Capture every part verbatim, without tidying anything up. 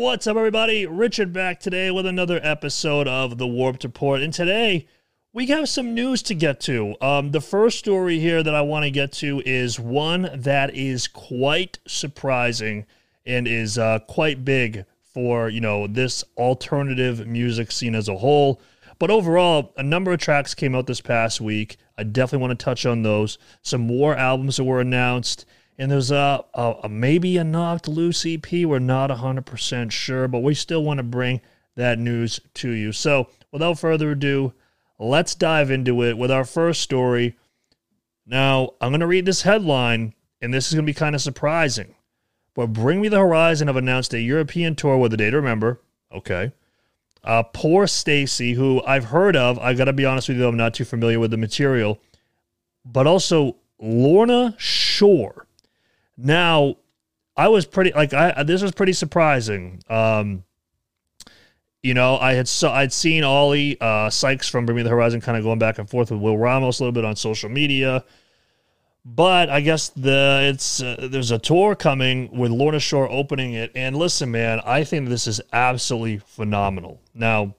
What's up, everybody? Richard back today with another episode of The Warped Report. And today, we have some news to get to. Um, the first story here that I want to get to is one that is quite surprising and is uh, quite big for, you know, this alternative music scene as a whole. But overall, a number of tracks came out this past week. I definitely want to touch on those. Some more albums that were announced. And there's a, a, a maybe a Knocked Loose E P. We're not one hundred percent sure, but we still want to bring that news to you. So without further ado, let's dive into it with our first story. Now, I'm going to read this headline, and this is going to be kind of surprising. But Bring Me the Horizon have announced a European tour with A Day To Remember. Okay. Uh, poor Stacy, who I've heard of. I got to be honest with you, I'm not too familiar with the material. But also Lorna Shore. Now, I was pretty, like, I this was pretty surprising. Um, you know, I had so, I'd seen Ollie uh, Sykes from Bring Me the Horizon kind of going back and forth with Will Ramos a little bit on social media. But I guess the it's uh, there's a tour coming with Lorna Shore opening it. And listen, man, I think this is absolutely phenomenal. Now,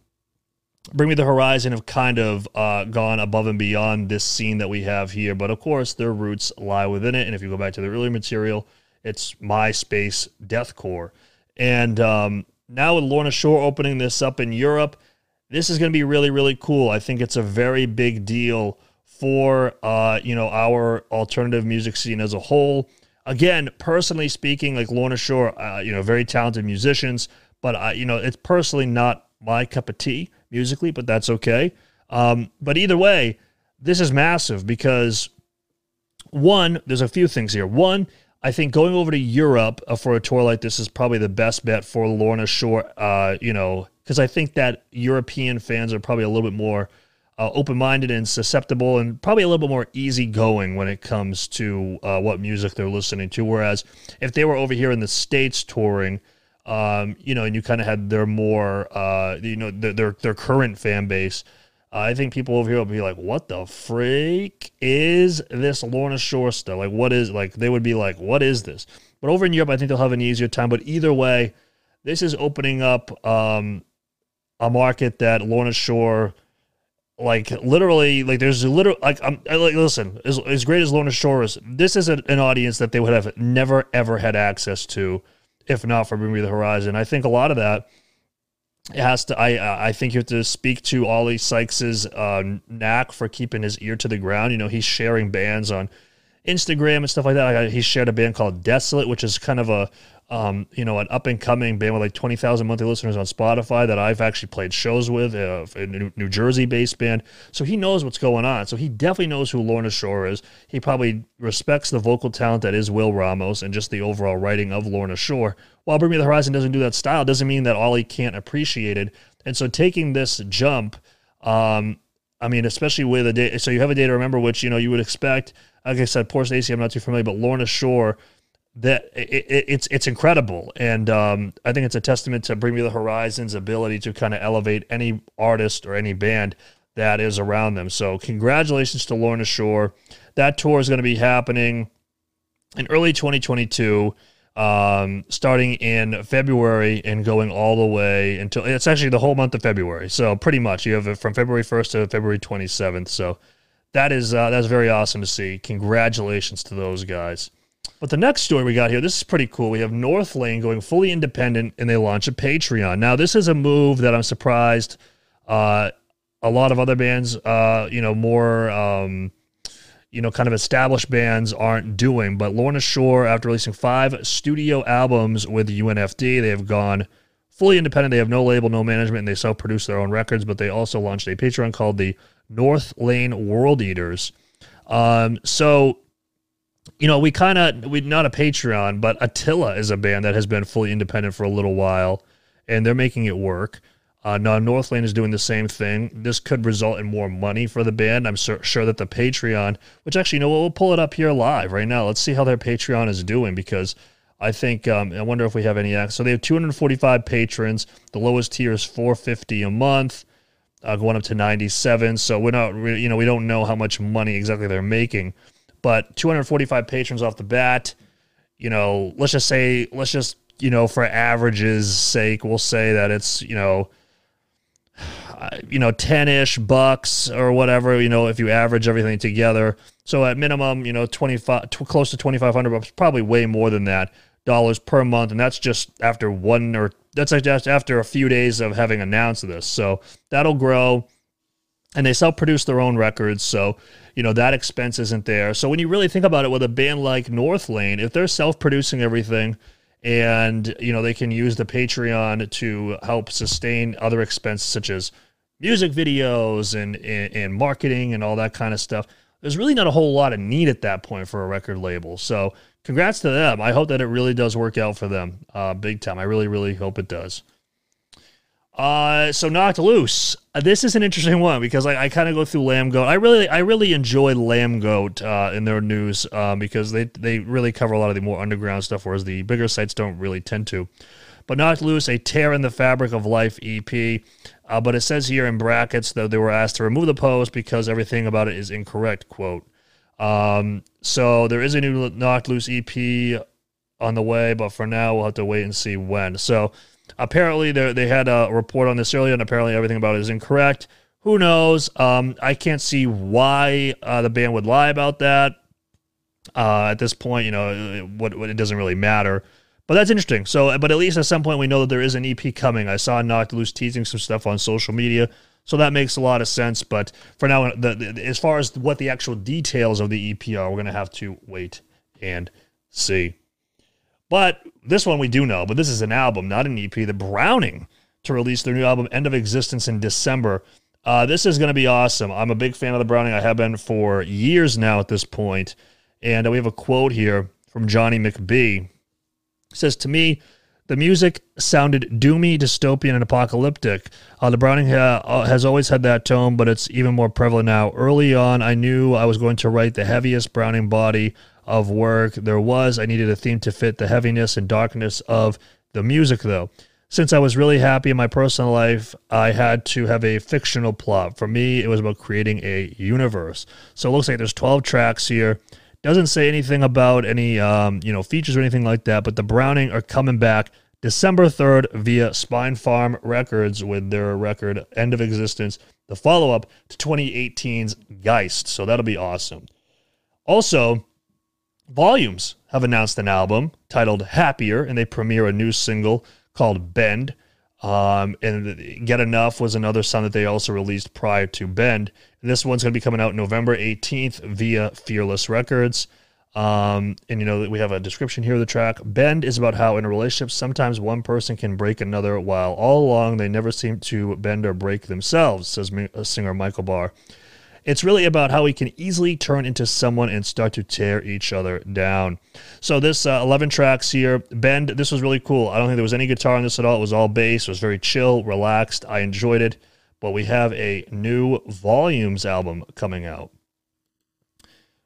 Bring Me the Horizon have kind of uh, gone above and beyond this scene that we have here. But, of course, their roots lie within it. And if you go back to the earlier material, it's MySpace deathcore. And um, now with Lorna Shore opening this up in Europe, this is going to be really, really cool. I think it's a very big deal for, uh, you know, our alternative music scene as a whole. Again, personally speaking, like Lorna Shore, uh, you know, very talented musicians. But, I, you know, it's personally not my cup of tea musically, but that's okay. Um, but either way, this is massive because, one, there's a few things here. One, I think going over to Europe for a tour like this is probably the best bet for Lorna Shore, uh, you know, because I think that European fans are probably a little bit more uh, open-minded and susceptible and probably a little bit more easygoing when it comes to uh, what music they're listening to. Whereas if they were over here in the States touring, Um, you know, and you kind of had their more, uh, you know, their their, their current fan base. Uh, I think people over here will be like, "What the freak is this Lorna Shore stuff? Like, what is like?" They would be like, "What is this?" But over in Europe, I think they'll have an easier time. But either way, this is opening up um, a market that Lorna Shore, like literally, like there's literally like I'm like listen, as as great as Lorna Shore is, this is an, an audience that they would have never ever had access to if not for Bring Me the Horizon. I think a lot of that has to, I I think you have to speak to Ollie Sykes' uh, knack for keeping his ear to the ground. You know, he's sharing bands on Instagram and stuff like that. He shared a band called Desolate, which is kind of a, um, you know, an up-and-coming band with like twenty thousand monthly listeners on Spotify that I've actually played shows with, uh, a New Jersey-based band. So he knows what's going on. So he definitely knows who Lorna Shore is. He probably respects the vocal talent that is Will Ramos and just the overall writing of Lorna Shore. While Bring Me the Horizon doesn't do that style, doesn't mean that Ollie can't appreciate it. And so taking this jump, um, I mean, especially with a day, so you have A Day To Remember, which, you know, you would expect. Like I said, poor Stacey, I'm not too familiar, but Lorna Shore, that it, it, it's it's incredible, and um, I think it's a testament to Bring Me the Horizon's ability to kind of elevate any artist or any band that is around them. So congratulations to Lorna Shore. That tour is going to be happening in early twenty twenty-two, um, starting in February and going all the way until it's actually the whole month of February. So pretty much you have it from February first to February twenty-seventh. So. That is uh, that's very awesome to see. Congratulations to those guys. But the next story we got here, this is pretty cool. We have Northlane going fully independent, and they launch a Patreon. Now, this is a move that I'm surprised uh, a lot of other bands, uh, you know, more, um, you know, kind of established bands aren't doing. But Lorna Shore, after releasing five studio albums with U N F D, they have gone fully independent. They have no label, no management, and they self-produce their own records. But they also launched a Patreon called the Northlane World Eaters. Um, so, you know, we kind of, we're not a Patreon, but Attila is a band that has been fully independent for a little while, and they're making it work. Uh, now, Northlane is doing the same thing. This could result in more money for the band. I'm sur- sure that the Patreon, which actually, you know, we'll pull it up here live right now. Let's see how their Patreon is doing, because I think, um, I wonder if we have any access. So they have two hundred forty-five patrons. The lowest tier is four hundred fifty dollars a month. Uh, going up to ninety-seven, so we're not, re- you know, we don't know how much money exactly they're making, but two hundred forty-five patrons off the bat, you know, let's just say, let's just you know, for averages sake, we'll say that it's, you know, you know, ten-ish bucks or whatever, you know, if you average everything together. So at minimum, you know, twenty-five, t- close to twenty-five hundred bucks, probably way more than that, dollars per month. And that's just after one or that's just after a few days of having announced this. So that'll grow. And they self-produce their own records, so, you know, that expense isn't there. So when you really think about it, with a band like Northlane, if they're self-producing everything and, you know, they can use the Patreon to help sustain other expenses such as music videos and, and, and marketing and all that kind of stuff, there's really not a whole lot of need at that point for a record label. So congrats to them. I hope that it really does work out for them uh, big time. I really, really hope it does. Uh, so Knocked Loose. This is an interesting one because I, I kind of go through Lamb Goat. I really, I really enjoy Lamb Goat uh, in their news uh, because they, they really cover a lot of the more underground stuff, whereas the bigger sites don't really tend to. But Knocked Loose, a tear in the fabric of life E P. Uh, but it says here in brackets that they were asked to remove the post because everything about it is incorrect. Quote. Um, so there is a new Knocked Loose E P on the way, but for now we'll have to wait and see when. So. Apparently, they they had a report on this earlier, and apparently everything about it is incorrect. Who knows? Um, I can't see why uh, the band would lie about that. Uh, at this point, you know, it, what, what it doesn't really matter. But that's interesting. So, but at least at some point, we know that there is an E P coming. I saw Knocked Loose teasing some stuff on social media, so that makes a lot of sense. But for now, the, the, as far as what the actual details of the E P are, we're going to have to wait and see. But this one we do know, but this is an album, not an E P. The Browning to release their new album, End of Existence, in December. Uh, this is going to be awesome. I'm a big fan of The Browning. I have been for years now at this point. And we have a quote here from Johnny McBee. It says, to me, the music sounded doomy, dystopian, and apocalyptic. Uh, the Browning ha- has always had that tone, but it's even more prevalent now. Early on, I knew I was going to write the heaviest Browning body of work there was. I needed a theme to fit the heaviness and darkness of the music, though. Since I was really happy in my personal life, I had to have a fictional plot. For me, it was about creating a universe. So it looks like there's twelve tracks here. Doesn't say anything about any um, you know, features or anything like that, but the Browning are coming back December third via Spine Farm Records with their record End of Existence, the follow-up to twenty eighteen's Geist. So that'll be awesome. Also, Volumes have announced an album titled Happier, and they premiere a new single called Bend. Um, and Get Enough was another song that they also released prior to Bend. And this one's going to be coming out November eighteenth via Fearless Records. Um, and, you know, we have a description here of the track. Bend is about how in a relationship sometimes one person can break another, while all along they never seem to bend or break themselves, says singer Michael Barr. It's really about how we can easily turn into someone and start to tear each other down. So this uh, eleven tracks here, Bend, this was really cool. I don't think there was any guitar on this at all. It was all bass. It was very chill, relaxed. I enjoyed it. But we have a new Volumes album coming out.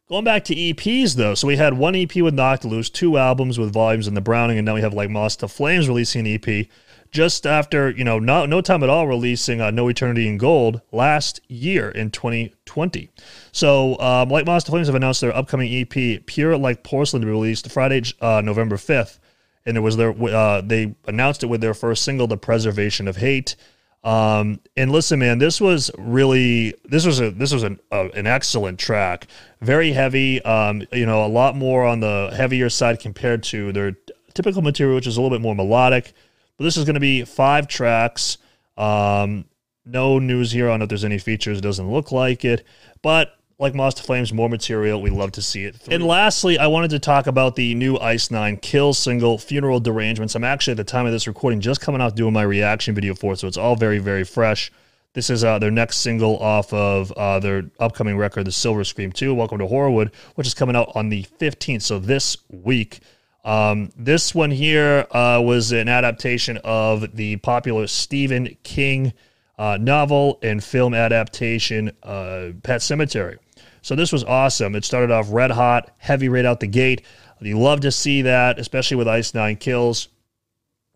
Going back to E Ps, though. So we had one E P with Knocked Loose, two albums with Volumes and The Browning, and now we have Like Moths to Flames releasing an E P just after, you know, no, no time at all releasing uh, No Eternity in Gold last year in twenty twenty. So um, Like Moths to Flames have announced their upcoming E P, Pure Like Porcelain, to be released Friday, uh, November fifth. And it was their, uh, they announced it with their first single, The Preservation of Hate. Um, and listen, man, this was really, this was a, this was an, uh, an excellent track. Very heavy, um, you know, a lot more on the heavier side compared to their typical material, which is a little bit more melodic. But this is going to be five tracks. Um, no news here on if there's any features. It doesn't look like it. But Like Moths to Flames, more material. We love to see it through. And lastly, I wanted to talk about the new Ice Nine Kills single, Funeral Derangements. I'm actually, at the time of this recording, just coming out doing my reaction video for it, so it's all very, very fresh. This is uh, their next single off of uh, their upcoming record, The Silver Scream two, Welcome to Horrorwood, which is coming out on the fifteenth, so this week. Um, this one here uh, was an adaptation of the popular Stephen King uh, novel and film adaptation, uh, Pet Sematary. So this was awesome. It started off red hot, heavy right out the gate. You love to see that, especially with Ice Nine Kills.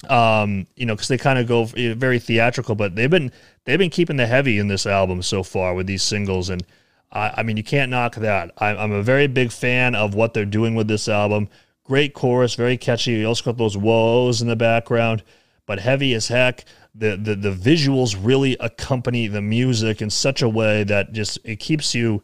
Um, you know, because they kind of go very theatrical, but they've been they've been keeping the heavy in this album so far with these singles, and I, I mean you can't knock that. I, I'm a very big fan of what they're doing with this album. Great chorus, very catchy. You also got those woes in the background, but heavy as heck. The, the the visuals really accompany the music in such a way that just it keeps you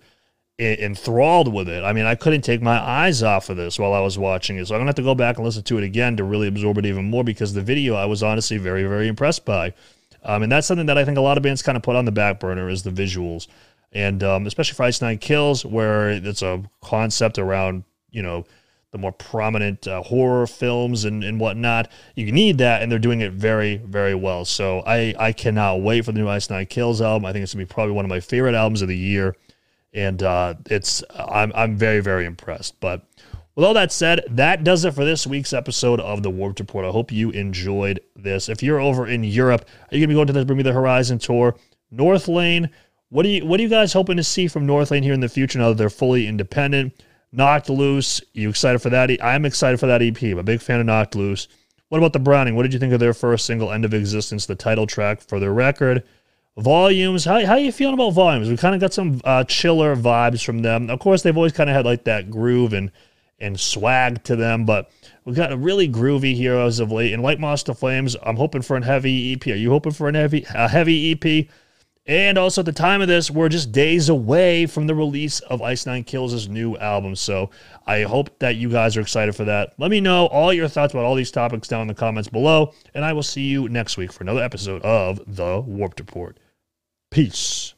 enthralled with it. I mean, I couldn't take my eyes off of this while I was watching it, so I'm going to have to go back and listen to it again to really absorb it even more, because the video I was honestly very, very impressed by. Um, and that's something that I think a lot of bands kind of put on the back burner is the visuals. And um, especially for Ice Nine Kills, where it's a concept around, you know, the more prominent uh, horror films and, and whatnot. You need that, and they're doing it very, very well. So I, I cannot wait for the new Ice Nine Kills album. I think it's going to be probably one of my favorite albums of the year. And uh, it's I'm, I'm very, very impressed. But with all that said, that does it for this week's episode of The Warped Report. I hope you enjoyed this. If you're over in Europe, are you going to be going to the Bring Me the Horizon tour? Northlane, what do you, what are you guys hoping to see from Northlane here in the future now that they're fully independent? Knocked Loose, you excited for that? I'm excited for that E P. I'm a big fan of Knocked Loose. What about The Browning? What did you think of their first single, End of Existence, the title track for their record? Volumes, how, how are you feeling about Volumes? We kind of got some uh, chiller vibes from them. Of course, they've always kind of had like that groove and and swag to them, but we've got a really groovy here as of late. And Like Moths to Flames, I'm hoping for an heavy E P. Are you hoping for an heavy, a heavy E P? And also at the time of this, we're just days away from the release of Ice Nine Kills' new album. So I hope that you guys are excited for that. Let me know all your thoughts about all these topics down in the comments below. And I will see you next week for another episode of The Warped Report. Peace.